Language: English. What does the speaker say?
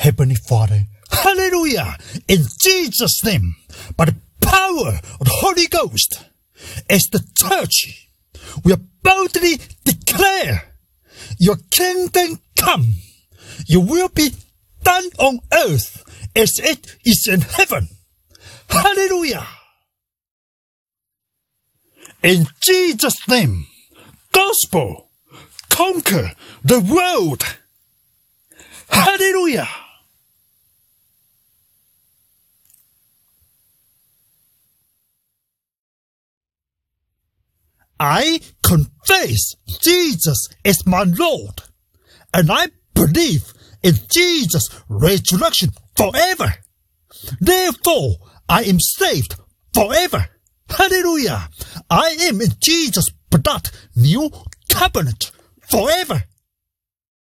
Heavenly Father, hallelujah, in Jesus' name, by the power of the Holy Ghost, as the church, we boldly declare your kingdom come, your will be done on earth as it is in heaven. Hallelujah! In Jesus' name, gospel, conquer the world. Hallelujah! I confess Jesus as my Lord, and I believe in Jesus' resurrection forever. Therefore, I am saved forever. Hallelujah! I am in Jesus' blood, new covenant forever.